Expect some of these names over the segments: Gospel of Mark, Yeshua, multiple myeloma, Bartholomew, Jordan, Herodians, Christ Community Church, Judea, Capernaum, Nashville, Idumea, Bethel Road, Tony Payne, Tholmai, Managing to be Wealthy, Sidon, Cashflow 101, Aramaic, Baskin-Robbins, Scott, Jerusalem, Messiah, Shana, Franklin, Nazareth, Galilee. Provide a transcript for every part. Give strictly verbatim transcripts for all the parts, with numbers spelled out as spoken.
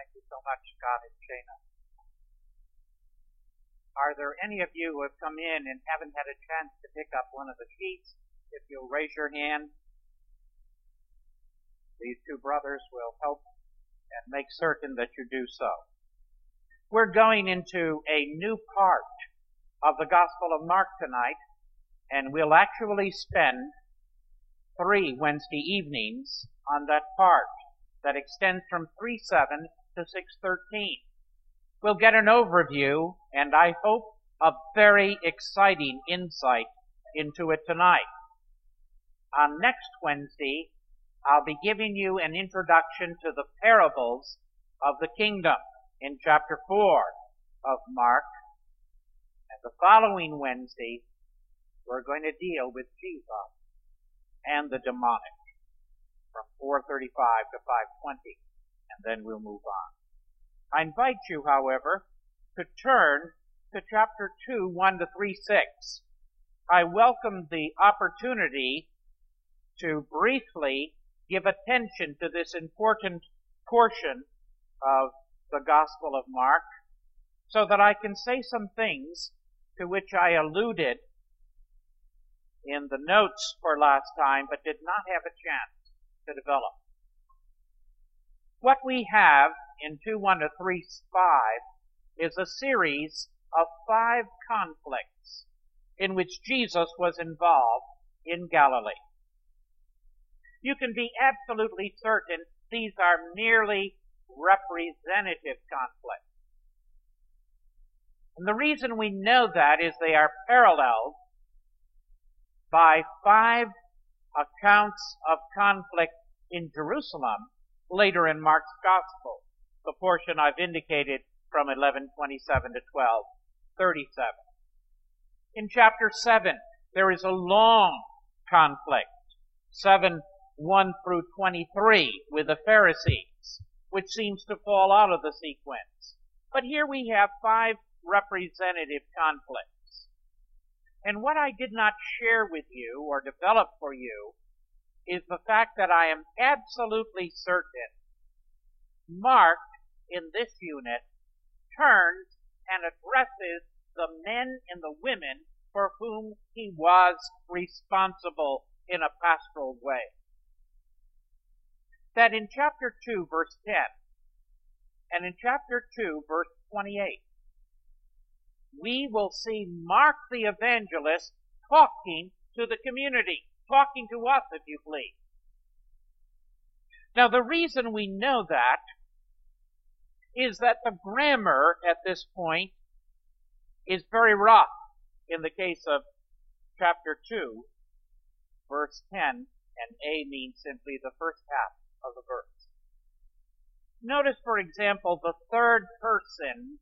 Thank you so much, Scott and Shana. Are there any of you who have come in and haven't had a chance to pick up one of the sheets? If you'll raise your hand, these two brothers will help and make certain that you do so. We're going into a new part of the Gospel of Mark tonight, and we'll actually spend three Wednesday evenings on that part that extends from three seven to six thirteen. We'll get an overview, and I hope a very exciting insight into it tonight. On next Wednesday, I'll be giving you an introduction to the parables of the kingdom in chapter four of Mark. And the following Wednesday, we're going to deal with Jesus and the demonic from four thirty-five to five twenty, and then we'll move on. I invite you, however, to turn to chapter two, one to three, six. I welcome the opportunity to briefly give attention to this important portion of the Gospel of Mark so that I can say some things to which I alluded in the notes for last time but did not have a chance to develop. What we have in two one to three five is a series of five conflicts in which Jesus was involved in Galilee. You can be absolutely certain these are merely representative conflicts. And the reason we know that is they are paralleled by five accounts of conflict in Jerusalem later in Mark's Gospel, the portion I've indicated from eleven twenty-seven to twelve thirty-seven. In chapter seven, there is a long conflict, seven one through twenty-three, with the Pharisees, which seems to fall out of the sequence. But here we have five representative conflicts. And what I did not share with you or develop for you is the fact that I am absolutely certain Mark, in this unit, turns and addresses the men and the women for whom he was responsible in a pastoral way. That in chapter two, verse ten, and in chapter two, verse twenty-eight, we will see Mark the evangelist talking to the community, talking to us, if you please. Now, the reason we know that is that the grammar at this point is very rough in the case of chapter two, verse ten, and A means simply the first half of the verse. Notice, for example, the third person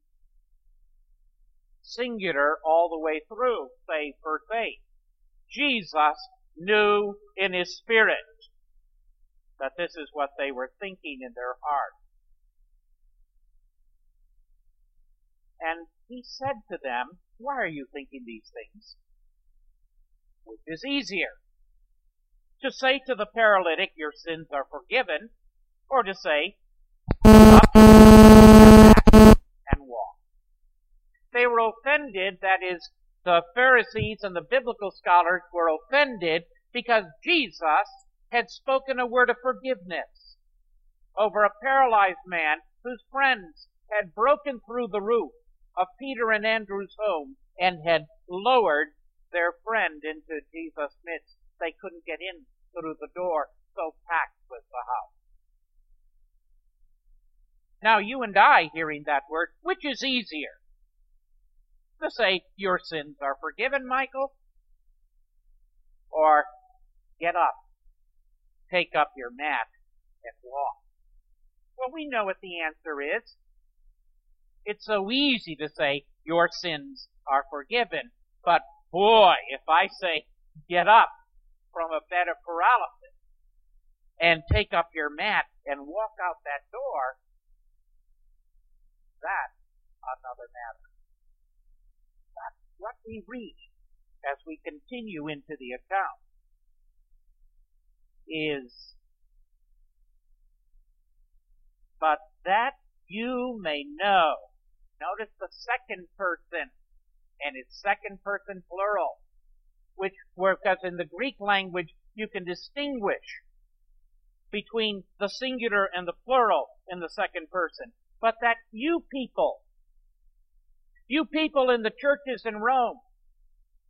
singular all the way through, say, verse eight. Jesus knew in his spirit that this is what they were thinking in their heart. And he said to them, why are you thinking these things? Which is easier, to say to the paralytic, your sins are forgiven, or to say, up and walk. They were offended, that is, the Pharisees and the biblical scholars were offended because Jesus had spoken a word of forgiveness over a paralyzed man whose friends had broken through the roof of Peter and Andrew's home and had lowered their friend into Jesus' midst. They couldn't get in through the door, so packed was the house. Now you and I, hearing that word, which is easier? To say, your sins are forgiven, Michael, or get up, take up your mat, and walk. Well, we know what the answer is. It's so easy to say, your sins are forgiven, but boy, if I say, get up from a bed of paralysis and take up your mat and walk out that door, that's another matter. What we read as we continue into the account is, but that you may know. Notice the second person, and it's second person plural, which, because in the Greek language, you can distinguish between the singular and the plural in the second person. But that you people, you people in the churches in Rome,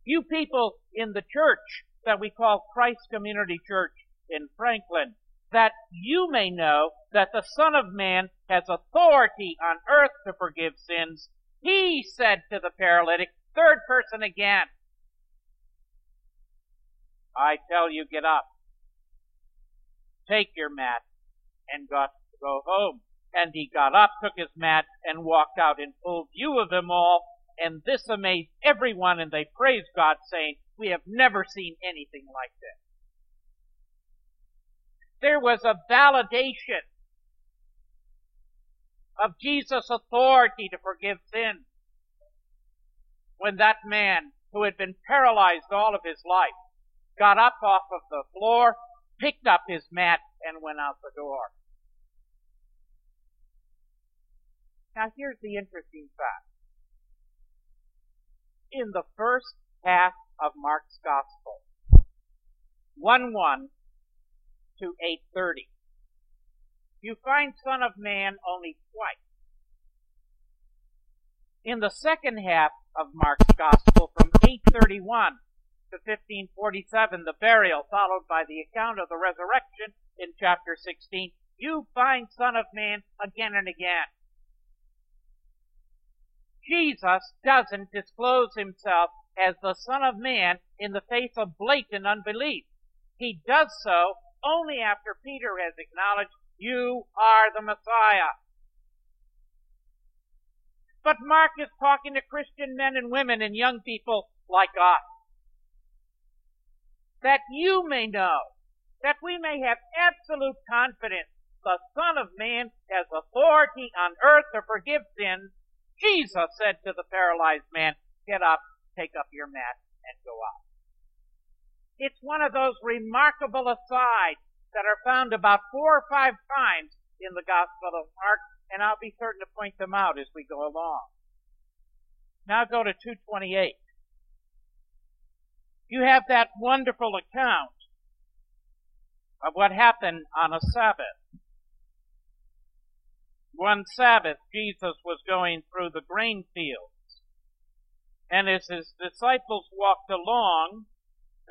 you people in the church that we call Christ Community Church in Franklin, that you may know that the Son of Man has authority on earth to forgive sins. He said to the paralytic, third person again, I tell you, get up, take your mat, and got to go home. And he got up, took his mat, and walked out in full view of them all. And this amazed everyone, and they praised God, saying, we have never seen anything like this. There was a validation of Jesus' authority to forgive sin when that man, who had been paralyzed all of his life, got up off of the floor, picked up his mat, and went out the door. Now here's the interesting fact. In the first half of Mark's Gospel, one one to eight thirty, you find Son of Man only twice. In the second half of Mark's Gospel, from eight thirty-one to fifteen forty-seven, the burial, followed by the account of the resurrection in chapter sixteen, you find Son of Man again and again. Jesus doesn't disclose himself as the Son of Man in the face of blatant unbelief. He does so only after Peter has acknowledged, you are the Messiah. But Mark is talking to Christian men and women and young people like us. That you may know, that we may have absolute confidence, the Son of Man has authority on earth to forgive sins. Jesus said to the paralyzed man, get up, take up your mat, and go up. It's one of those remarkable asides that are found about four or five times in the Gospel of Mark, and I'll be certain to point them out as we go along. Now go to two twenty-eight. You have that wonderful account of what happened on a Sabbath. One Sabbath, Jesus was going through the grain fields, and as his disciples walked along,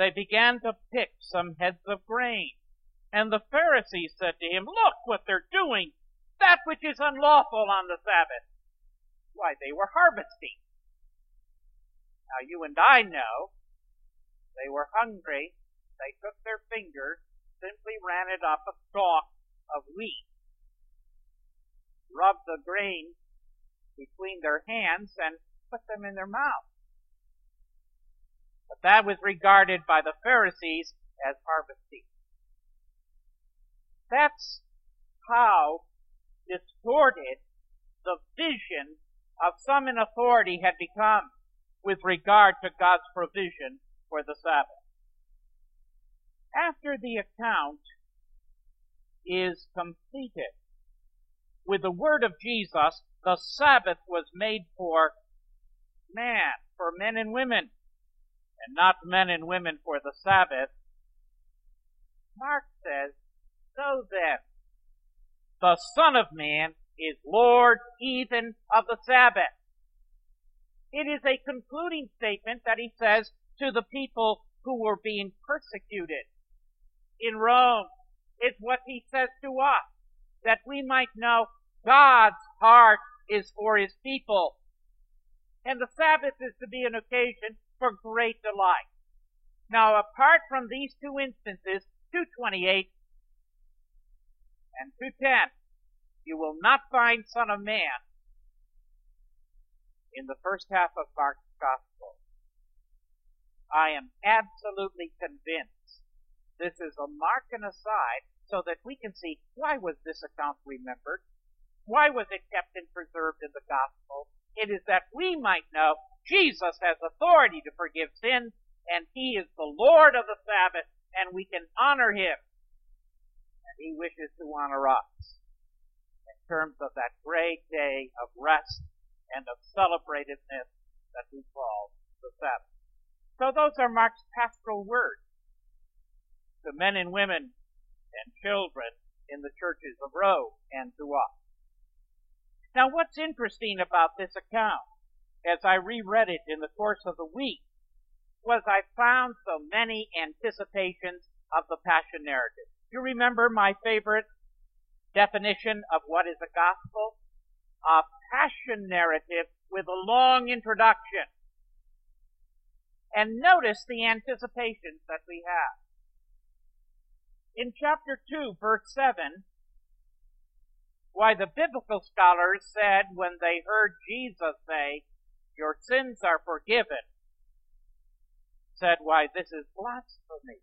they began to pick some heads of grain. And the Pharisees said to him, look what they're doing, that which is unlawful on the Sabbath. Why, they were harvesting. Now you and I know they were hungry, they took their fingers, simply ran it up a stalk of wheat, rubbed the grain between their hands, and put them in their mouth. But that was regarded by the Pharisees as harvesting. That's how distorted the vision of some in authority had become with regard to God's provision for the Sabbath. After the account is completed, with the word of Jesus, the Sabbath was made for man, for men and women, and not men and women for the Sabbath. Mark says, so then, the Son of Man is Lord even of the Sabbath. It is a concluding statement that he says to the people who were being persecuted in Rome. It's what he says to us, that we might know God's heart is for his people. And the Sabbath is to be an occasion for great delight. Now, apart from these two instances, two twenty-eight and two ten, you will not find Son of Man in the first half of Mark's Gospel. I am absolutely convinced this is a mark and aside so that we can see, why was this account remembered? Why was it kept and preserved in the Gospel? It is that we might know Jesus has authority to forgive sins, and he is the Lord of the Sabbath, and we can honor him. And he wishes to honor us. And terms of that great day of rest and of celebratedness that we call the Sabbath. So those are Mark's pastoral words to men and women and children in the churches of Rome and to us. Now, what's interesting about this account, as I reread it in the course of the week, was I found so many anticipations of the Passion narrative. You remember my favorite definition of what is a gospel? A Passion narrative with a long introduction. And notice the anticipations that we have. In chapter two, verse seven, why the biblical scholars said when they heard Jesus say, "Your sins are forgiven," said, "Why, this is blasphemy."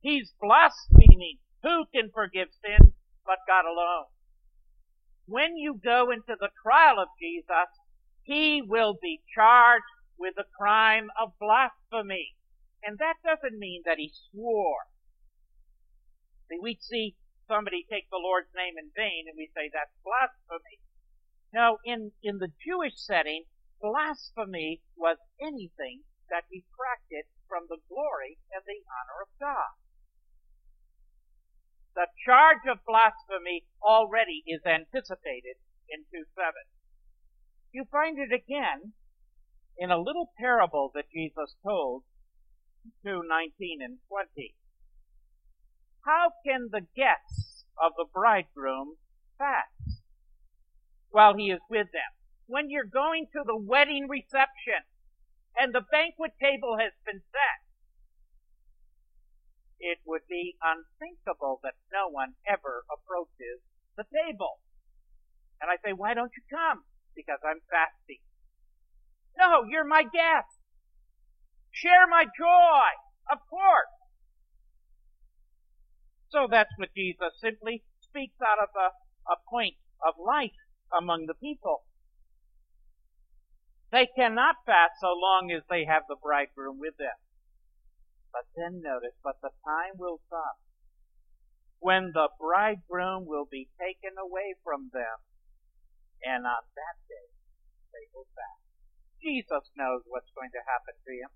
He's blaspheming. Who can forgive sin but God alone? When you go into the trial of Jesus, he will be charged with the crime of blasphemy. And that doesn't mean that he swore. See, we see somebody take the Lord's name in vain and we say that's blasphemy. Now, in, in the Jewish setting, blasphemy was anything that detracted from the glory and the honor of God. The charge of blasphemy already is anticipated in two seven. You find it again in a little parable that Jesus told in two nineteen and twenty. How can the guests of the bridegroom fast while he is with them? When you're going to the wedding reception, and the banquet table has been set, it would be unthinkable that no one ever approaches the table. And I say, why don't you come? Because I'm fasting. No, you're my guest. Share my joy, of course. So that's what Jesus simply speaks out of a, a point of light among the people. They cannot fast so long as they have the bridegroom with them. But then notice, but the time will come when the bridegroom will be taken away from them, and on that day they will fast. Jesus knows what's going to happen to him.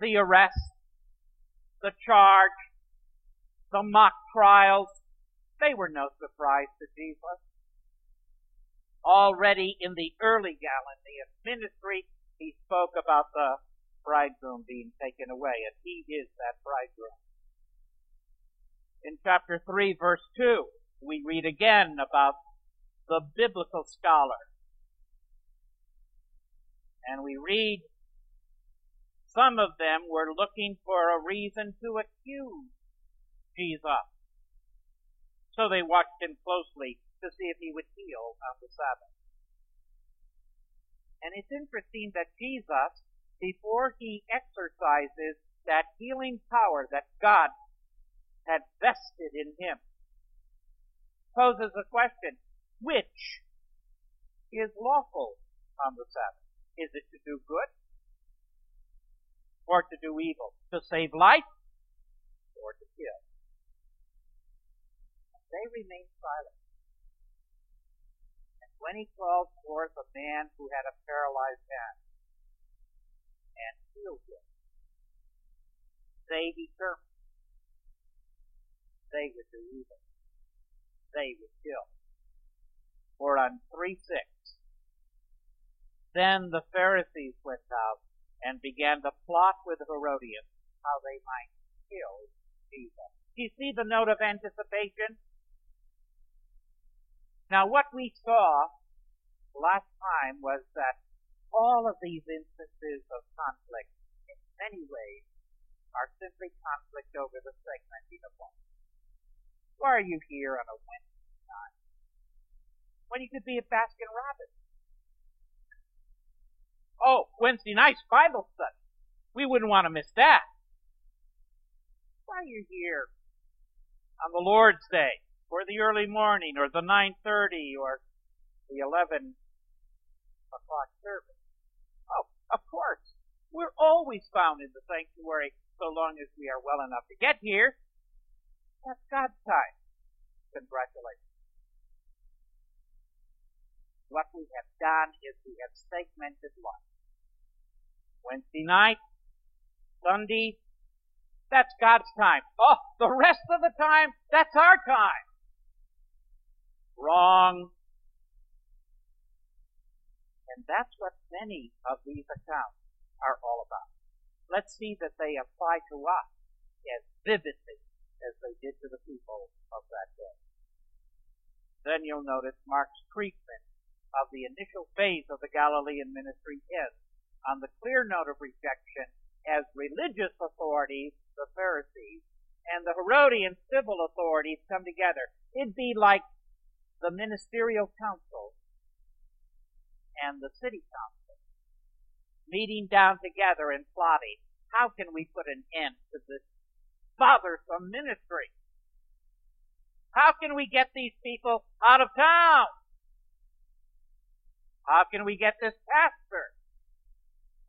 The arrest, the charge, the mock trials, they were no surprise to Jesus. Already in the early Galilee of ministry, he spoke about the bridegroom being taken away, and he is that bridegroom. In chapter three, verse two, we read again about the biblical scholar. And we read, some of them were looking for a reason to accuse Jesus. So they watched him closely to see if he would heal on the Sabbath. And it's interesting that Jesus, before he exercises that healing power that God had vested in him, poses a question, which is lawful on the Sabbath? Is it to do good or to do evil? To save life or to kill? And they remain silent. When he called forth a man who had a paralyzed hand and healed him, they determined they would do evil, they would kill. For on three six, then the Pharisees went out and began to plot with the Herodians how they might kill Jesus. Do you see the note of anticipation? Now, what we saw last time was that all of these instances of conflict, in many ways, are simply conflict over the segmenting of life. Why are you here on a Wednesday night when you could be at Baskin-Robbins? Oh, Wednesday night's Bible study. We wouldn't want to miss that. Why are you here on the Lord's Day? Or the early morning, or the nine thirty, or the eleven o'clock service. Oh, of course. We're always found in the sanctuary so long as we are well enough to get here. That's God's time. Congratulations. What we have done is we have segmented life. Wednesday night, Sunday, that's God's time. Oh, the rest of the time, that's our time. Wrong. And that's what many of these accounts are all about. Let's see that they apply to us as vividly as they did to the people of that day. Then you'll notice Mark's treatment of the initial phase of the Galilean ministry is on the clear note of rejection as religious authorities, the Pharisees, and the Herodian civil authorities come together. It'd be like the ministerial council and the city council meeting down together and plotting, how can we put an end to this bothersome ministry? How can we get these people out of town? How can we get this pastor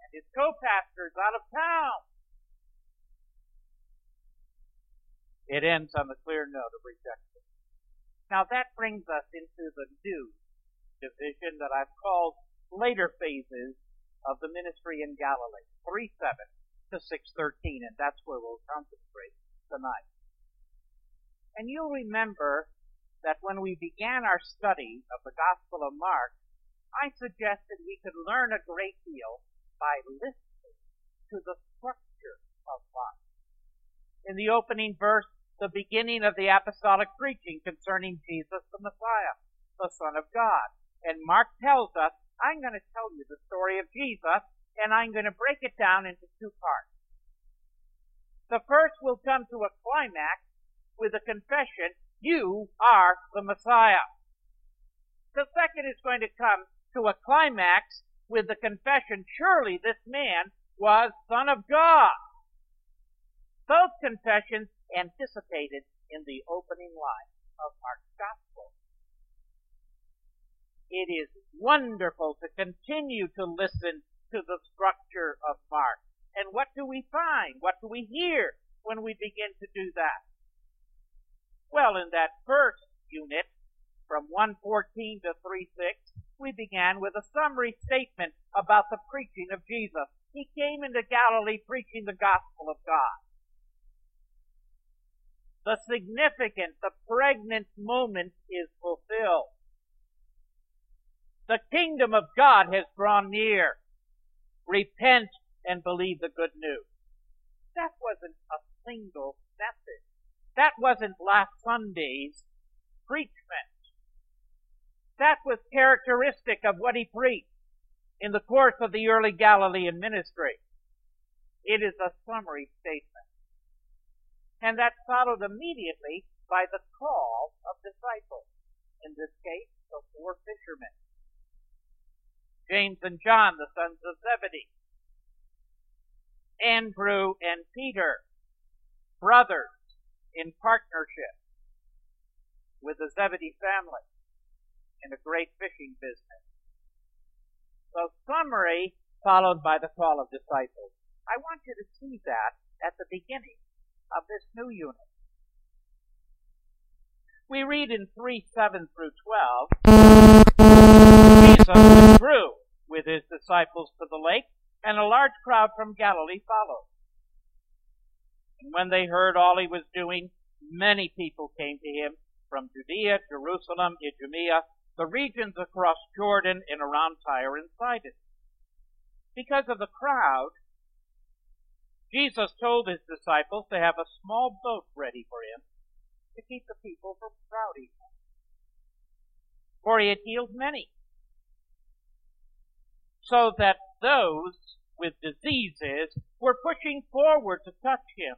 and his co-pastors out of town? It ends on the clear note of rejection. Now that brings us into the new division that I've called later phases of the ministry in Galilee, three seven to six thirteen, and that's where we'll concentrate tonight. And you'll remember that when we began our study of the Gospel of Mark, I suggested we could learn a great deal by listening to the structure of Mark. In the opening verse, the beginning of the apostolic preaching concerning Jesus the Messiah, the Son of God. And Mark tells us, I'm going to tell you the story of Jesus, and I'm going to break it down into two parts. The first will come to a climax with a confession, you are the Messiah. The second is going to come to a climax with the confession, surely this man was Son of God. Both confessions anticipated in the opening line of Mark's Gospel. It is wonderful to continue to listen to the structure of Mark. And what do we find? What do we hear when we begin to do that? Well, in that first unit, from one fourteen to three six, we began with a summary statement about the preaching of Jesus. He came into Galilee preaching the gospel of God. The significant, the pregnant moment is fulfilled. The kingdom of God has drawn near. Repent and believe the good news. That wasn't a single message. That wasn't last Sunday's preachment. That was characteristic of what he preached in the course of the early Galilean ministry. It is a summary statement. And that's followed immediately by the call of disciples. In this case, the four fishermen. James and John, the sons of Zebedee. Andrew and Peter, brothers in partnership with the Zebedee family in a great fishing business. So summary followed by the call of disciples. I want you to see that at the beginning of this new unit. We read in three seven through twelve, Jesus withdrew with his disciples to the lake, and a large crowd from Galilee followed. And when they heard all he was doing, many people came to him from Judea, Jerusalem, Idumea, the regions across Jordan and around Tyre and Sidon. Because of the crowd, Jesus told his disciples to have a small boat ready for him to keep the people from crowding him. For he had healed many, so that those with diseases were pushing forward to touch him.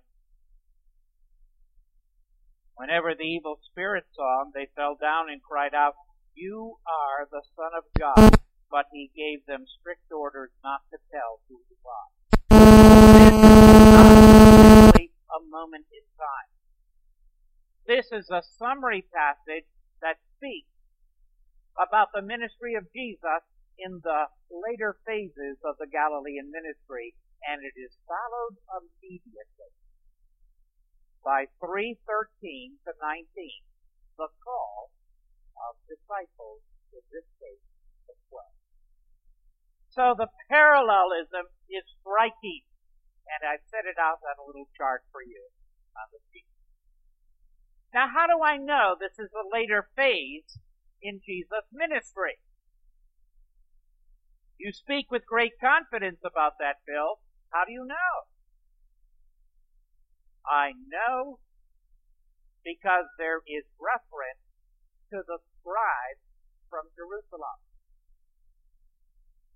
Whenever the evil spirit saw him, they fell down and cried out, You are the Son of God. But he gave them strict orders not to tell who he was. This is not simply a moment in time. This is a summary passage that speaks about the ministry of Jesus in the later phases of the Galilean ministry, and it is followed immediately by three thirteen to nineteen the call of disciples, in this case, the twelve. So the parallelism is striking, and I've set it out on a little chart for you on the sheet. Now, how do I know this is a later phase in Jesus' ministry? You speak with great confidence about that, Bill. How do you know? I know because there is reference to the scribes from Jerusalem.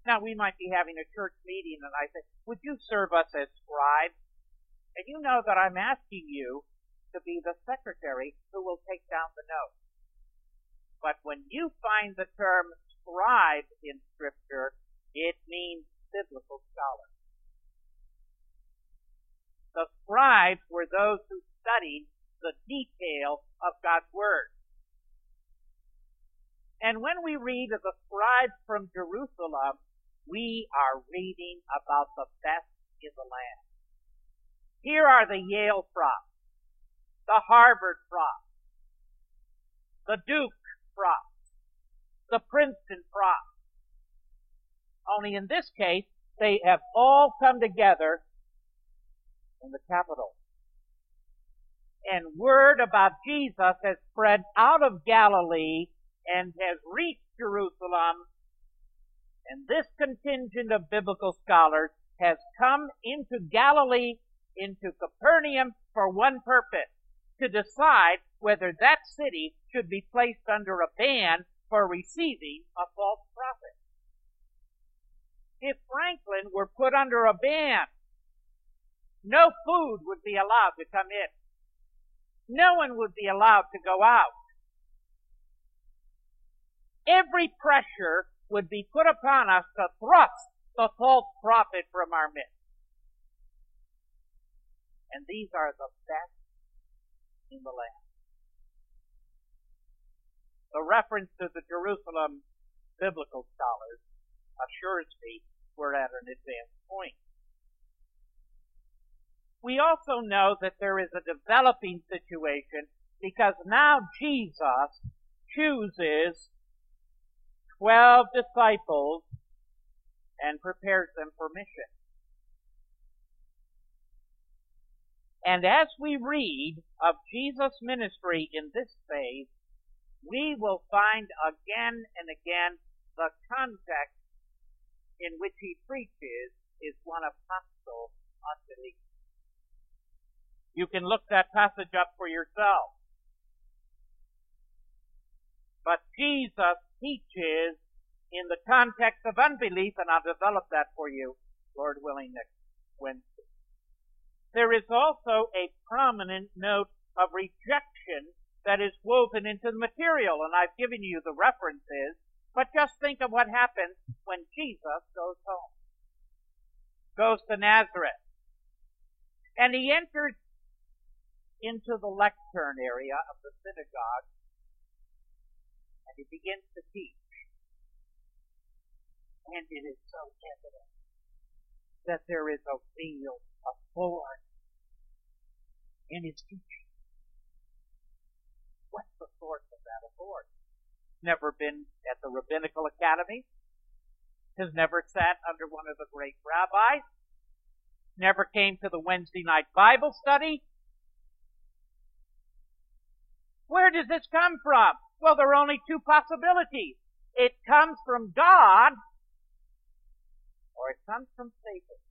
Now, we might be having a church meeting, and I say, would you serve us as scribes? And you know that I'm asking you to be the secretary who will take down the notes. But when you find the term scribe in Scripture, it means biblical scholar. The scribes were those who studied the detail of God's Word. And when we read of the scribes from Jerusalem, we are reading about the best in the land. Here are the Yale props, the Harvard props, the Duke props, the Princeton props. Only in this case, they have all come together in the capital. And word about Jesus has spread out of Galilee and has reached Jerusalem. And this contingent of biblical scholars has come into Galilee, into Capernaum, for one purpose, to decide whether that city should be placed under a ban for receiving a false prophet. If Franklin were put under a ban, no food would be allowed to come in. No one would be allowed to go out. Every pressure would be put upon us to thrust the false prophet from our midst. And these are the best in the land. The reference to the Jerusalem biblical scholars assures me we're at an advanced point. We also know that there is a developing situation because now Jesus chooses twelve disciples and prepares them for mission. And as we read of Jesus' ministry in this phase, we will find again and again the context in which he preaches is one of hostile unbelief. You can look that passage up for yourself. But Jesus teaches in the context of unbelief, and I'll develop that for you, Lord willing, next Wednesday. There is also a prominent note of rejection that is woven into the material, and I've given you the references, but just think of what happens when Jesus goes home, goes to Nazareth, and he enters into the lectern area of the synagogue, and he begins to teach. And it is so evident that there is a real authority in his teaching. What's the source of that authority? Never been at the rabbinical academy, has never sat under one of the great rabbis, never came to the Wednesday night Bible study. Where does this come from? Well, there are only two possibilities. It comes from God, or it comes from Satan.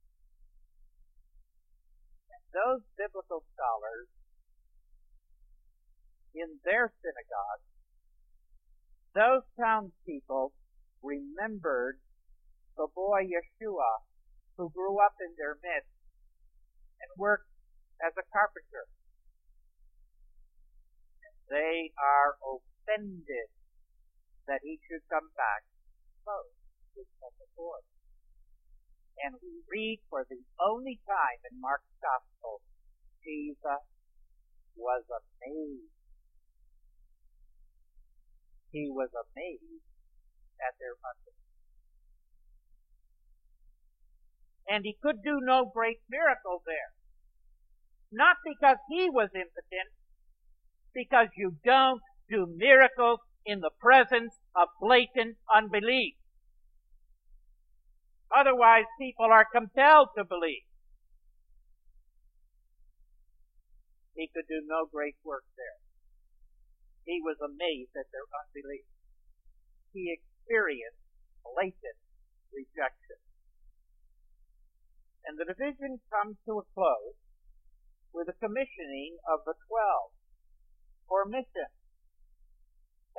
And those biblical scholars in their synagogue, those townspeople remembered the boy Yeshua who grew up in their midst and worked as a carpenter. They are offended that he should come back close with such authority. And we read for the only time in Mark's Gospel, Jesus was amazed. He was amazed at their unbelief. And he could do no great miracle there. Not because he was impotent, because you don't do miracles in the presence of blatant unbelief. Otherwise, people are compelled to believe. He could do no great work there. He was amazed at their unbelief. He experienced blatant rejection. And the division comes to a close with the commissioning of the twelve for mission.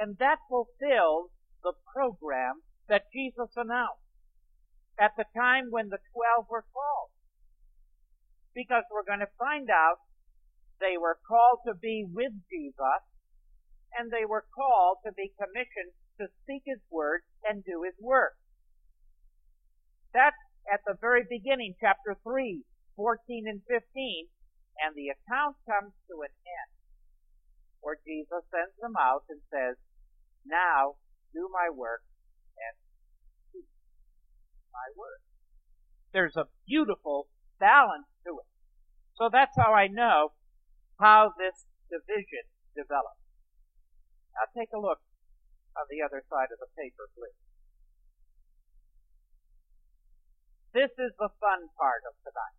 And that fulfills the program that Jesus announced at the time when the twelve were called. Because we're going to find out they were called to be with Jesus, and they were called to be commissioned to speak his word and do his work. That's at the very beginning, chapter three, fourteen and fifteen, and the account comes to an end, where Jesus sends them out and says, now do my work and keep my word. There's a beautiful balance to it. So that's how I know how this division develops. Now take a look on the other side of the paper, please. This is the fun part of tonight.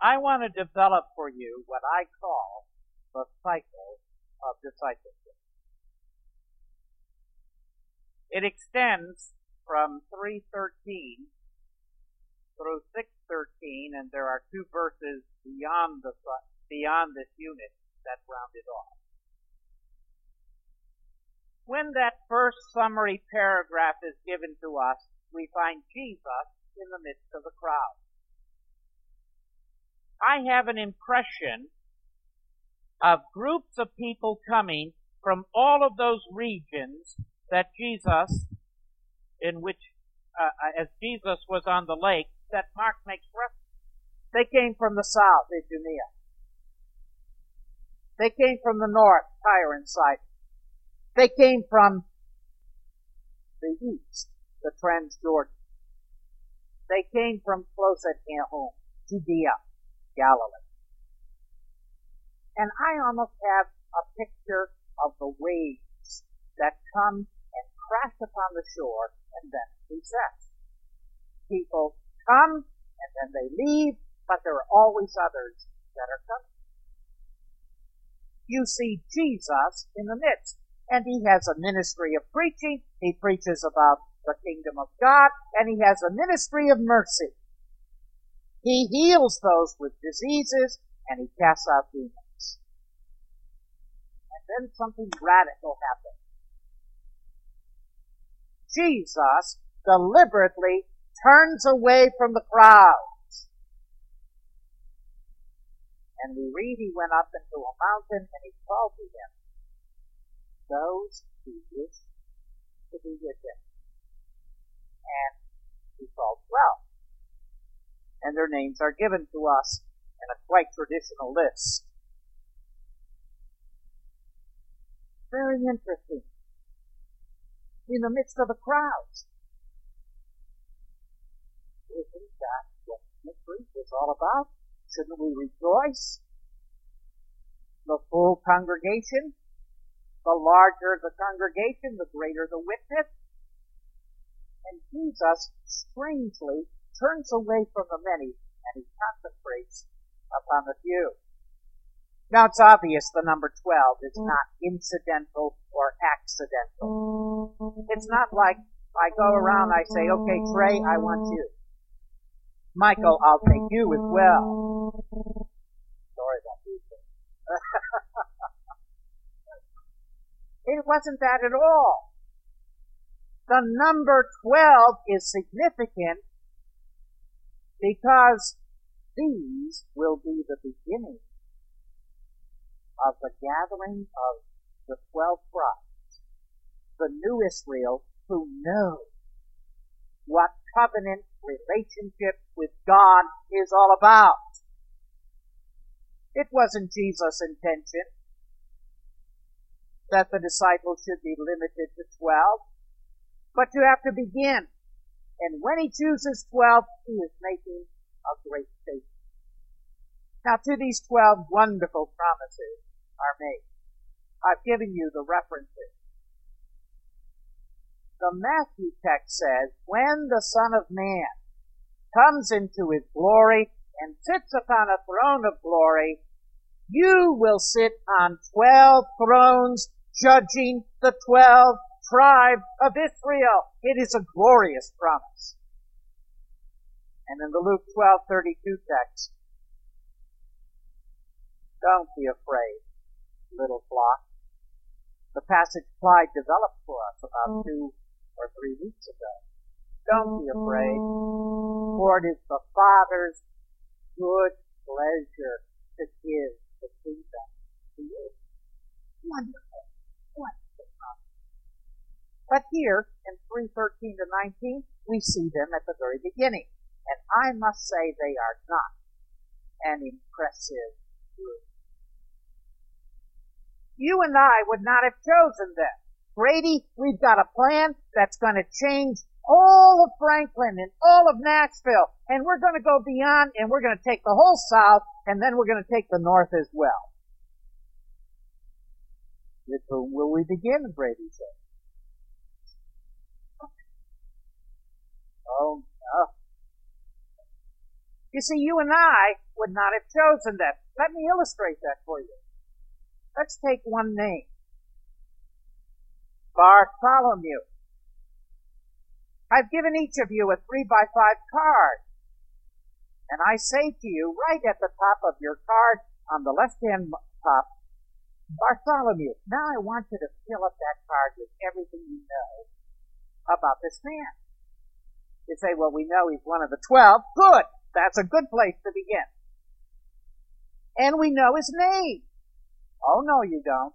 I want to develop for you what I call the cycle of discipleship. It extends from three thirteen through six thirteen, and there are two verses beyond the beyond this unit that round it off. When that first summary paragraph is given to us, we find Jesus in the midst of the crowd. I have an impression of groups of people coming from all of those regions that Jesus, in which, uh, as Jesus was on the lake, that Mark makes reference. They came from the south, Idumea. They came from the north, Tyre and Sidon. They came from the east, the Trans-Jordan. They came from close at home, Judea, Galilee. And I almost have a picture of the waves that come and crash upon the shore and then recess. People come and then they leave, but there are always others that are coming. You see Jesus in the midst, and he has a ministry of preaching. He preaches about the kingdom of God, and he has a ministry of mercy. He heals those with diseases, and he casts out demons. And then something radical happens. Jesus deliberately turns away from the crowds. And we read he went up into a mountain, and he called to him those who wished to be with him. And he called twelve. And their names are given to us in a quite traditional list. Very interesting. In the midst of the crowds. Isn't that what mystery is all about? Shouldn't we rejoice? The full congregation. The larger the congregation, the greater the witness. And Jesus strangely turns away from the many, and he concentrates upon the few. Now it's obvious the number twelve is not incidental or accidental. It's not like I go around, I say, okay, Trey, I want you. Michael, I'll take you as well. Sorry about you. It wasn't that at all. The number twelve is significant because these will be the beginning of the gathering of the twelve tribes, the new Israel who know what covenant relationship with God is all about. It wasn't Jesus' intention that the disciples should be limited to twelve, but you have to begin. And when he chooses twelve, he is making a great statement. Now to these twelve, wonderful promises are made. I've given you the references. The Matthew text says, when the Son of Man comes into his glory and sits upon a throne of glory, you will sit on twelve thrones judging the twelve tribes of Israel. It is a glorious promise. And in the Luke twelve thirty-two text, don't be afraid, little flock. The passage Clyde developed for us about two or three weeks ago. Don't be afraid, for it is the Father's good pleasure to give the kingdom to you. Wonderful, wonderful promise. But here, in three thirteen to nineteen, we see them at the very beginning. And I must say they are not an impressive group. You and I would not have chosen them. Brady, we've got a plan that's going to change all of Franklin and all of Nashville. And we're going to go beyond, and we're going to take the whole South, and then we're going to take the North as well. With whom will we begin, Brady said. Oh, no. You see, you and I would not have chosen them. Let me illustrate that for you. Let's take one name. Bartholomew. I've given each of you a three by five card. And I say to you, right at the top of your card, on the left-hand top, Bartholomew. Now I want you to fill up that card with everything you know about this man. You say, well, we know he's one of the twelve. Good! That's a good place to begin. And we know his name. Oh, no, you don't.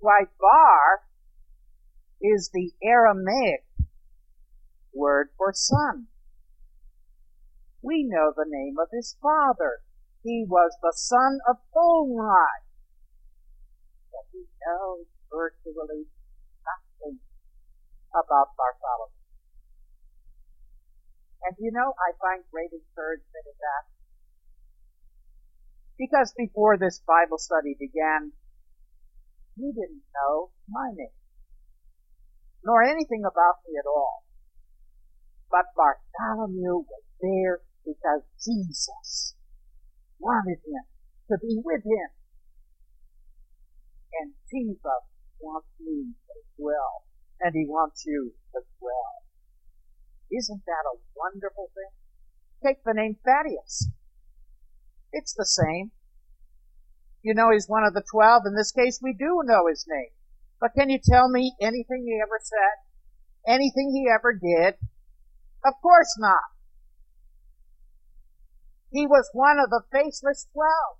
Why, Bar is the Aramaic word for son. We know the name of his father. He was the son of Tholmai. But we know virtually nothing about Bartholomew. And you know, I find great encouragement in that. Because before this Bible study began, you didn't know my name, nor anything about me at all. But Bartholomew was there because Jesus wanted him to be with him. And Jesus wants me as well. And he wants you as well. Isn't that a wonderful thing? Take the name Thaddeus. It's the same. You know he's one of the twelve. In this case, we do know his name. But can you tell me anything he ever said? Anything he ever did? Of course not. He was one of the faceless twelve.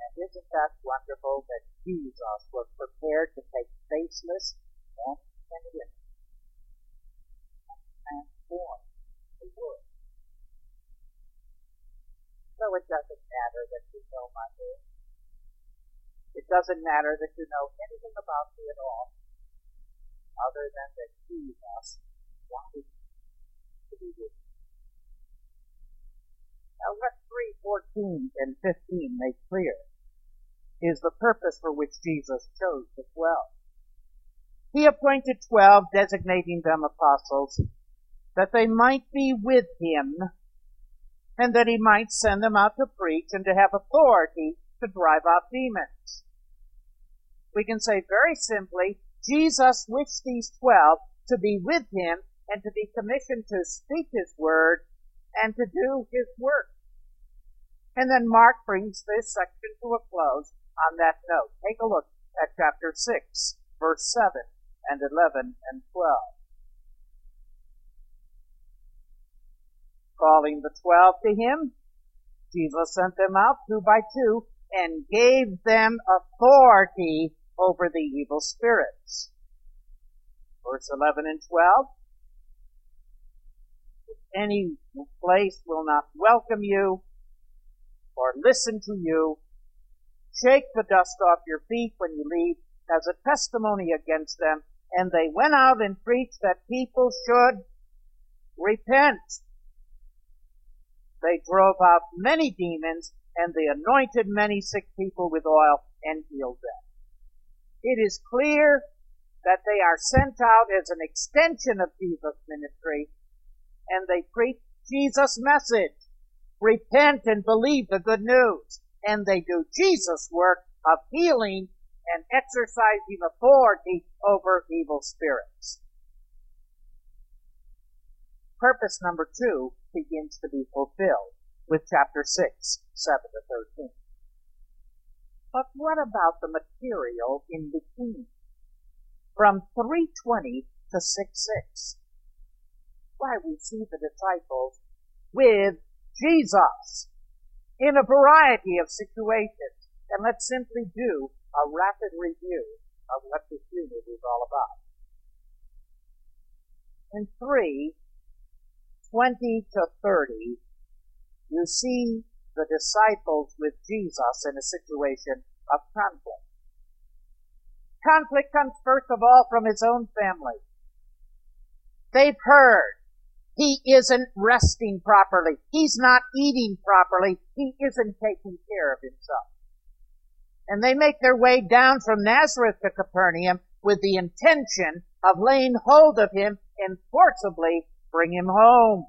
And isn't that wonderful that Jesus was prepared to take faceless and it transform the world. So it doesn't matter that you know my name. It doesn't matter that you know anything about me at all, other than that Jesus wanted to be with you. Now what three fourteen and fifteen make clear is the purpose for which Jesus chose the twelve. He appointed twelve, designating them apostles, that they might be with him, and that he might send them out to preach and to have authority to drive out demons. We can say very simply, Jesus wished these twelve to be with him and to be commissioned to speak his word and to do his work. And then Mark brings this section to a close on that note. Take a look at chapter six, verse seven. And eleven and twelve. Calling the twelve to him, Jesus sent them out two by two and gave them authority over the evil spirits. Verse eleven and twelve. If any place will not welcome you or listen to you, shake the dust off your feet when you leave as a testimony against them. And they went out and preached that people should repent. They drove out many demons, and they anointed many sick people with oil and healed them. It is clear that they are sent out as an extension of Jesus' ministry, and they preach Jesus' message. Repent and believe the good news. And they do Jesus' work of healing and exercising authority over evil spirits. Purpose number two begins to be fulfilled with chapter six, seven to thirteen. But what about the material in between? From three twenty to six six. Why, we see the disciples with Jesus in a variety of situations. And let's simply do a rapid review of what this unit is all about. In three twenty to thirty, you see the disciples with Jesus in a situation of conflict. Conflict comes first of all from his own family. They've heard he isn't resting properly. He's not eating properly. He isn't taking care of himself. And they make their way down from Nazareth to Capernaum with the intention of laying hold of him and forcibly bring him home.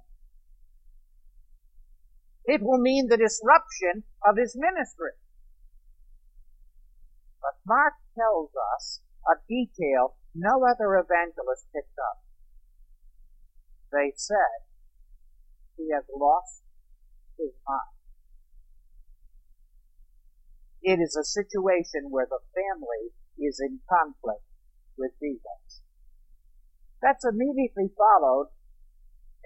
It will mean the disruption of his ministry. But Mark tells us a detail no other evangelist picked up. They said, he has lost his mind. It is a situation where the family is in conflict with Jesus. That's immediately followed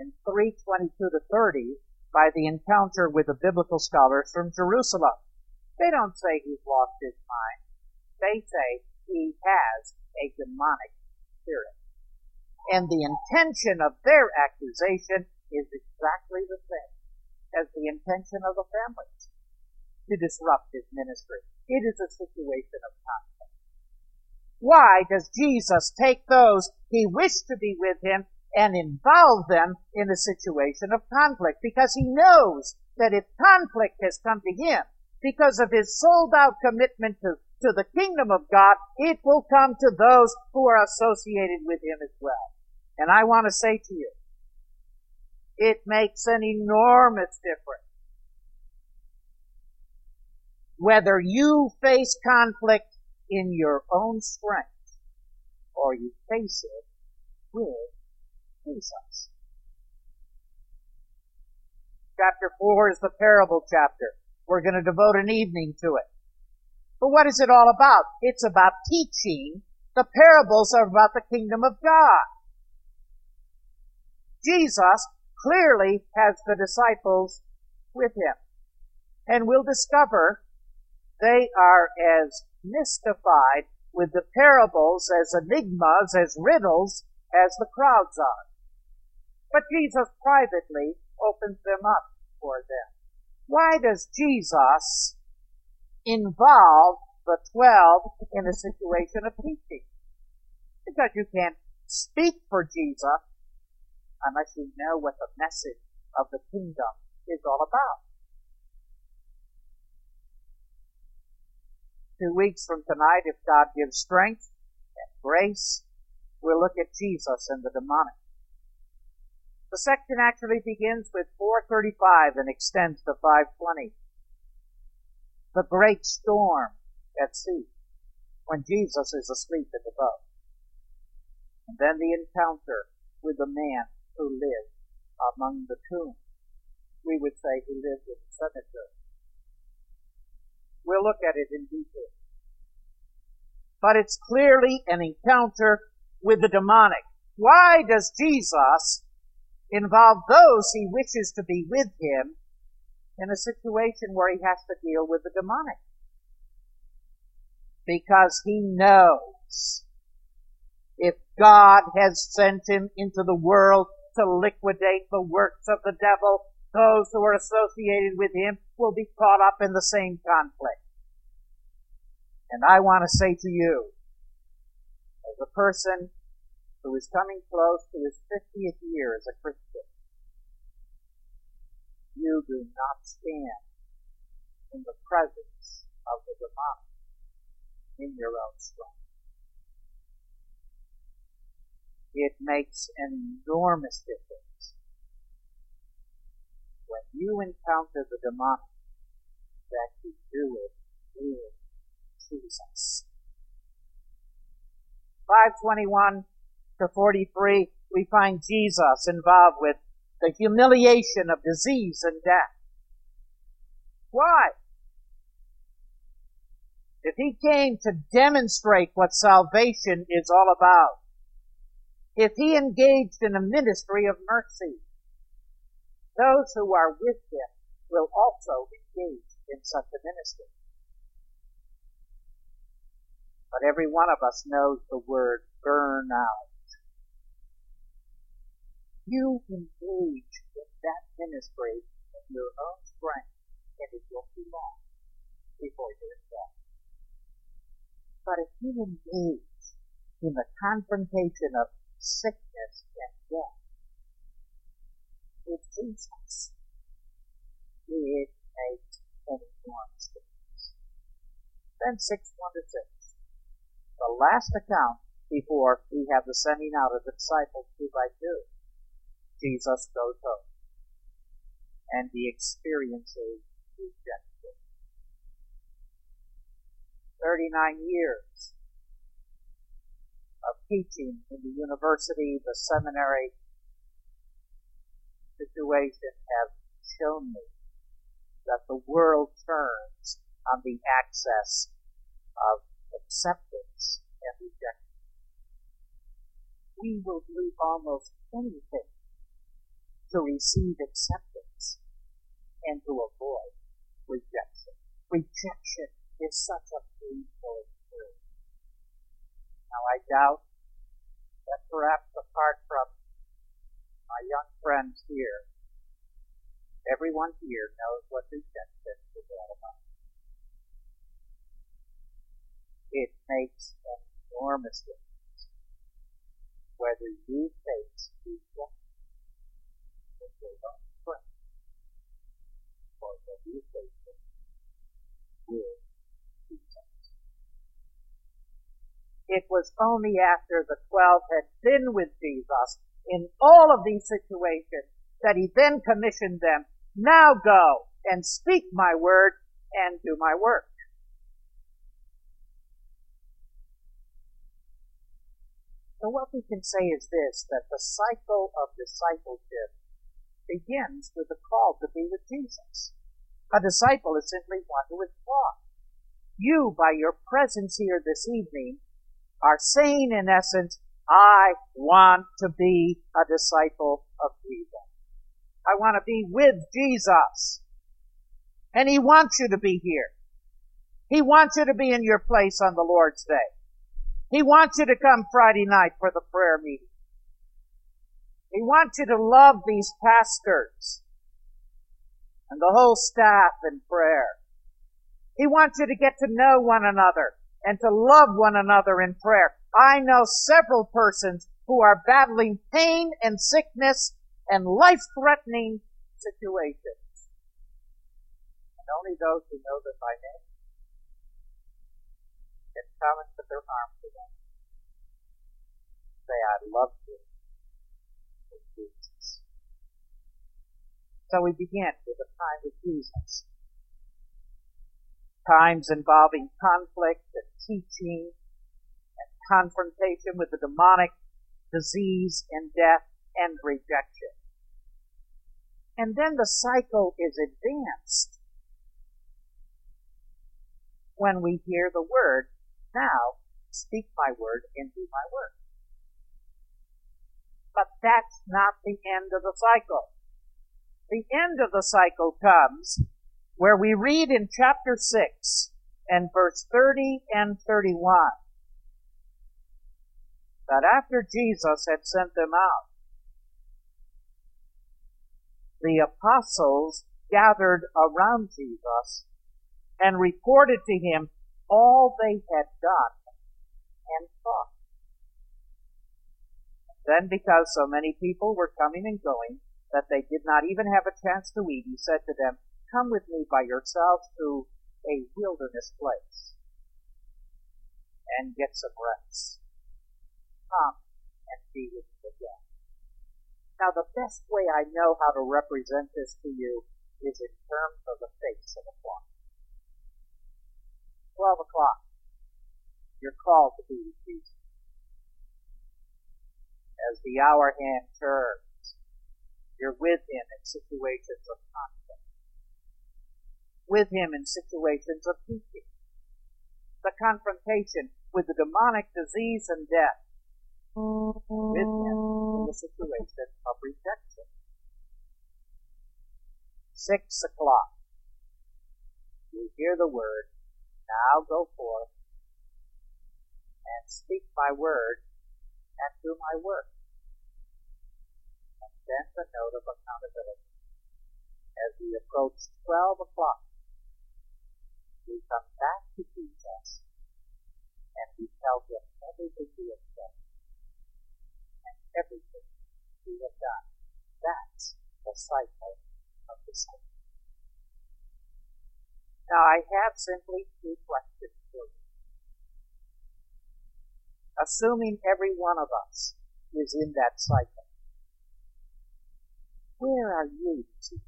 in three twenty-two to thirty by the encounter with the biblical scholars from Jerusalem. They don't say he's lost his mind. They say he has a demonic spirit. And the intention of their accusation is exactly the same as the intention of the families, to disrupt his ministry. It is a situation of conflict. Why does Jesus take those he wished to be with him and involve them in a situation of conflict? Because he knows that if conflict has come to him, because of his sold-out commitment to, to the kingdom of God, it will come to those who are associated with him as well. And I want to say to you, it makes an enormous difference whether you face conflict in your own strength or you face it with Jesus. Chapter four is the parable chapter. We're going to devote an evening to it. But what is it all about? It's about teaching. The parables are about the kingdom of God. Jesus clearly has the disciples with him. And we'll discover they are as mystified with the parables, as enigmas, as riddles, as the crowds are. But Jesus privately opens them up for them. Why does Jesus involve the twelve in a situation of teaching? Because you can't speak for Jesus unless you know what the message of the kingdom is all about. Two weeks from tonight, if God gives strength and grace, we'll look at Jesus and the demonic. The section actually begins with four thirty-five and extends to five twenty. The great storm at sea, when Jesus is asleep in the boat. And then the encounter with the man who lived among the tombs. We would say he lived in the cemetery. We'll look at it in detail. But it's clearly an encounter with the demonic. Why does Jesus involve those he wishes to be with him in a situation where he has to deal with the demonic? Because he knows if God has sent him into the world to liquidate the works of the devil, those who are associated with him will be caught up in the same conflict. And I want to say to you, as a person who is coming close to his fiftieth year as a Christian, you do not stand in the presence of the demonic in your own strength. It makes an enormous difference when you encounter the demonic that you do it with Jesus. five twenty-one to forty-three, we find Jesus involved with the humiliation of disease and death. Why? If he came to demonstrate what salvation is all about, if he engaged in a ministry of mercy, those who are with him will also engage in such a ministry. But every one of us knows the word burn out. You engage in that ministry in your own strength, and it won't be long before you're in death. But if you engage in the confrontation of sickness and death with Jesus, it makes an enormous difference. Then six, one to six. The last account before we have the sending out of the disciples two by two. Jesus goes home, and he experiences rejection. Thirty-nine years of teaching in the university, the seminary situation have shown me that the world turns on the axis of acceptance and rejection. We will believe almost anything to receive acceptance and to avoid rejection. Rejection is such a painful experience. Now, I doubt that perhaps apart from my young friends here, everyone here knows what rejection is all about. It makes an enormous difference whether you face rejection with your own strength or whether you face it with Jesus. It was only after the twelve had been with Jesus in all of these situations that he then commissioned them, now go and speak my word and do my work. So what we can say is this, that the cycle of discipleship begins with a call to be with Jesus. A disciple is simply one who is taught. You, by your presence here this evening, are saying in essence, I want to be a disciple of Jesus. I want to be with Jesus. And he wants you to be here. He wants you to be in your place on the Lord's day. He wants you to come Friday night for the prayer meeting. He wants you to love these pastors and the whole staff in prayer. He wants you to get to know one another and to love one another in prayer. I know several persons who are battling pain and sickness and life-threatening situations. And only those who know them by name and come and put their arms around them. Say, I love you in Jesus. So we begin with a time with Jesus. Times involving conflict and teaching and confrontation with the demonic, disease and death and rejection. And then the cycle is advanced when we hear the word, now, speak my word and do my work. But that's not the end of the cycle. The end of the cycle comes where we read in chapter six and verse thirty and thirty-one that after Jesus had sent them out, the apostles gathered around Jesus and reported to him all they had done and taught. Then, because so many people were coming and going, that they did not even have a chance to eat, he said to them, "Come with me by yourselves to a wilderness place and get some rest. Come and be with me again." Now, the best way I know how to represent this to you is in terms of the face of a clock. Twelve o'clock. You're called to be with Jesus. As the hour hand turns, you're with him in situations of conflict. With him in situations of teaching. The confrontation with the demonic disease and death. With him in the situation of rejection. Six o'clock. You hear the word, "Now go forth and speak my word and do my work." And then the note of accountability. As we approach twelve o'clock, we come back to Jesus and we tell him everything we have said and everything we have done. That's the cycle of the cycle. Now I have simply two questions for you. Assuming every one of us is in that cycle, where are you today?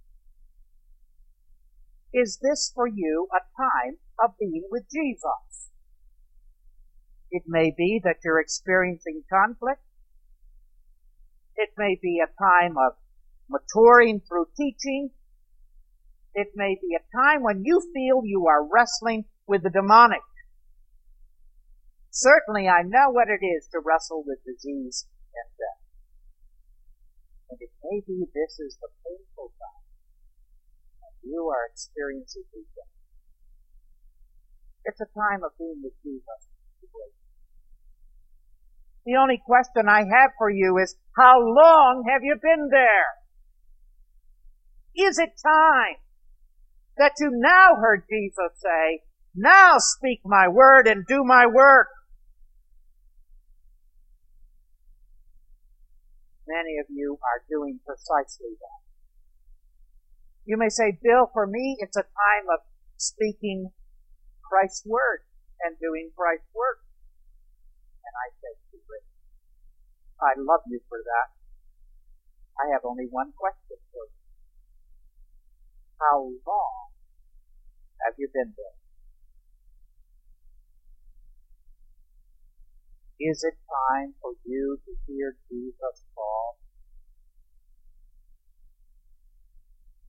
Is this for you a time of being with Jesus? It may be that you're experiencing conflict. It may be a time of maturing through teaching. It may be a time when you feel you are wrestling with the demonic. Certainly, I know what it is to wrestle with disease and death. And it may be this is the painful time, and you are experiencing these things. It's a time of being with Jesus. The only question I have for you is, how long have you been there? Is it time that you now heard Jesus say, "Now speak my word and do my work"? Many of you are doing precisely that. You may say, "Bill, for me, it's a time of speaking Christ's word and doing Christ's work." And I say, I love you for that. I have only one question for you. How long have you been there? Is it time for you to hear Jesus call?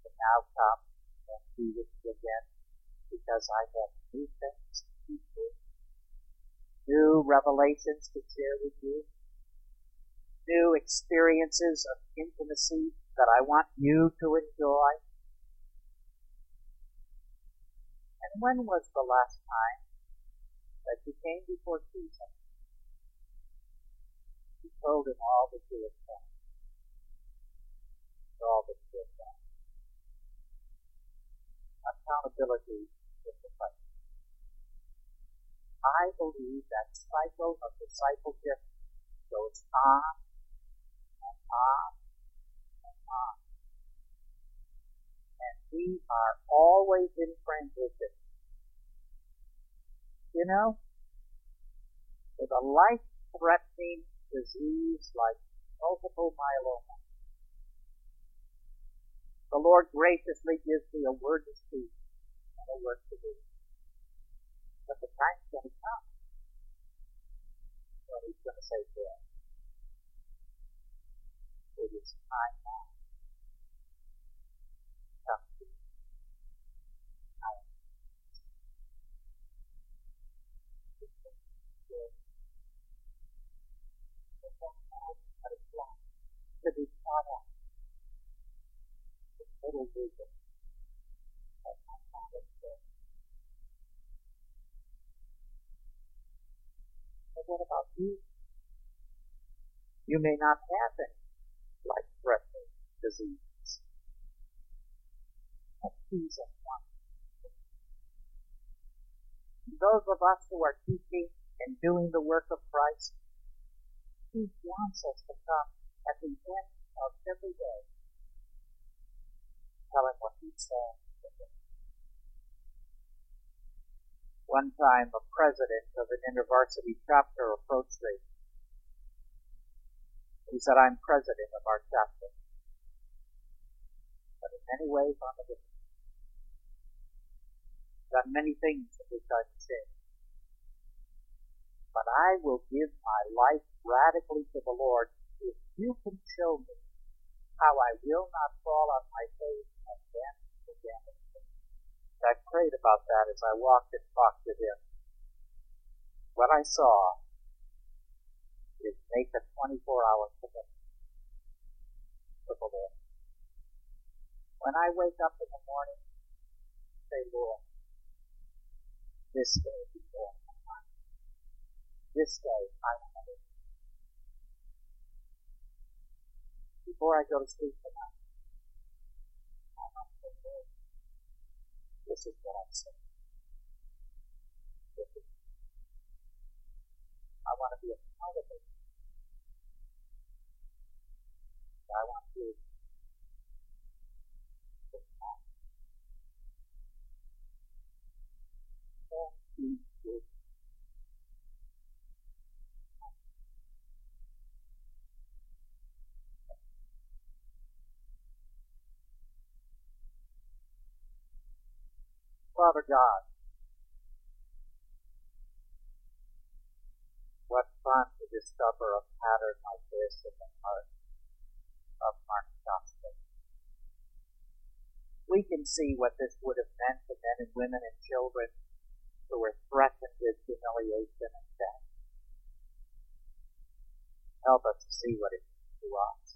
And now come and be with me again, because I have new things to teach you, new revelations to share with you, new experiences of intimacy that I want you to enjoy. And when was the last time that you came before Jesus? He told him all that he had done, all that he had done. Accountability is the question. I believe that cycle of discipleship goes on and on and on, and we are always in transition. You know, with a life-threatening disease like multiple myeloma, the Lord graciously gives me a word to speak and a word to do. But the time's going to come when he's going to say to us, "It is time now. Come to me. I am here." To be caught up in the little vision of my Father's day. But what about you? You may not have any life-threatening disease, but Jesus wants you. Those of us who are teaching and doing the work of Christ, he wants us to come at the end of every day tell him what he'd say. One time, a president of an InterVarsity chapter approached me. He said, "I'm president of our chapter, but in many ways I'm a different. There are many things that which I've changed, but I will give my life radically to the Lord if you can show me how I will not fall on my face again and again and again." And I prayed about that as I walked and talked with him. What I saw is make a twenty-four hour commitment to the Lord. When I wake up in the morning, say, "Lord, this day before my life, this day I want it. Before I go to sleep tonight, I want to say, Lord, this is what I'm saying. This is I want to be accountable. I want to be Father God, what fun to discover a pattern like this in the heart of Mark's gospel. We can see what this would have meant to men and women and children who were threatened with humiliation and death. Help us to see what it means to us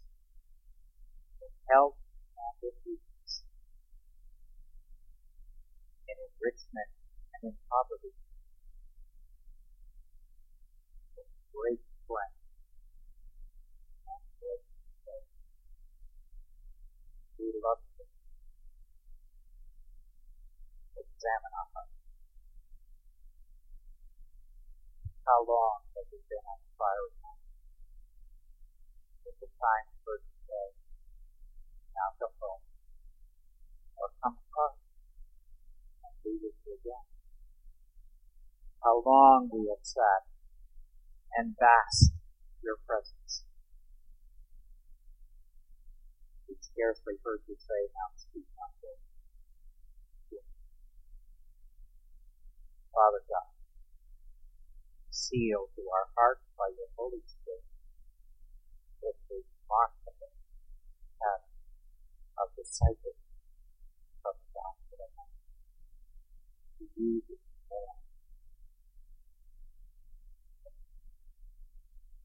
in health and in weakness, in enrichment and in poverty, in great strength and great faith. We love you. Examine our hearts. How long has it been on fire? Is it time for it to say, now come home, or come across and lead us again? How long we have sat and basked your presence. We scarcely heard you say, now speak my word. Father God, seal to our hearts by your Holy Spirit that we mark the pattern of the cycle of the gospel of God.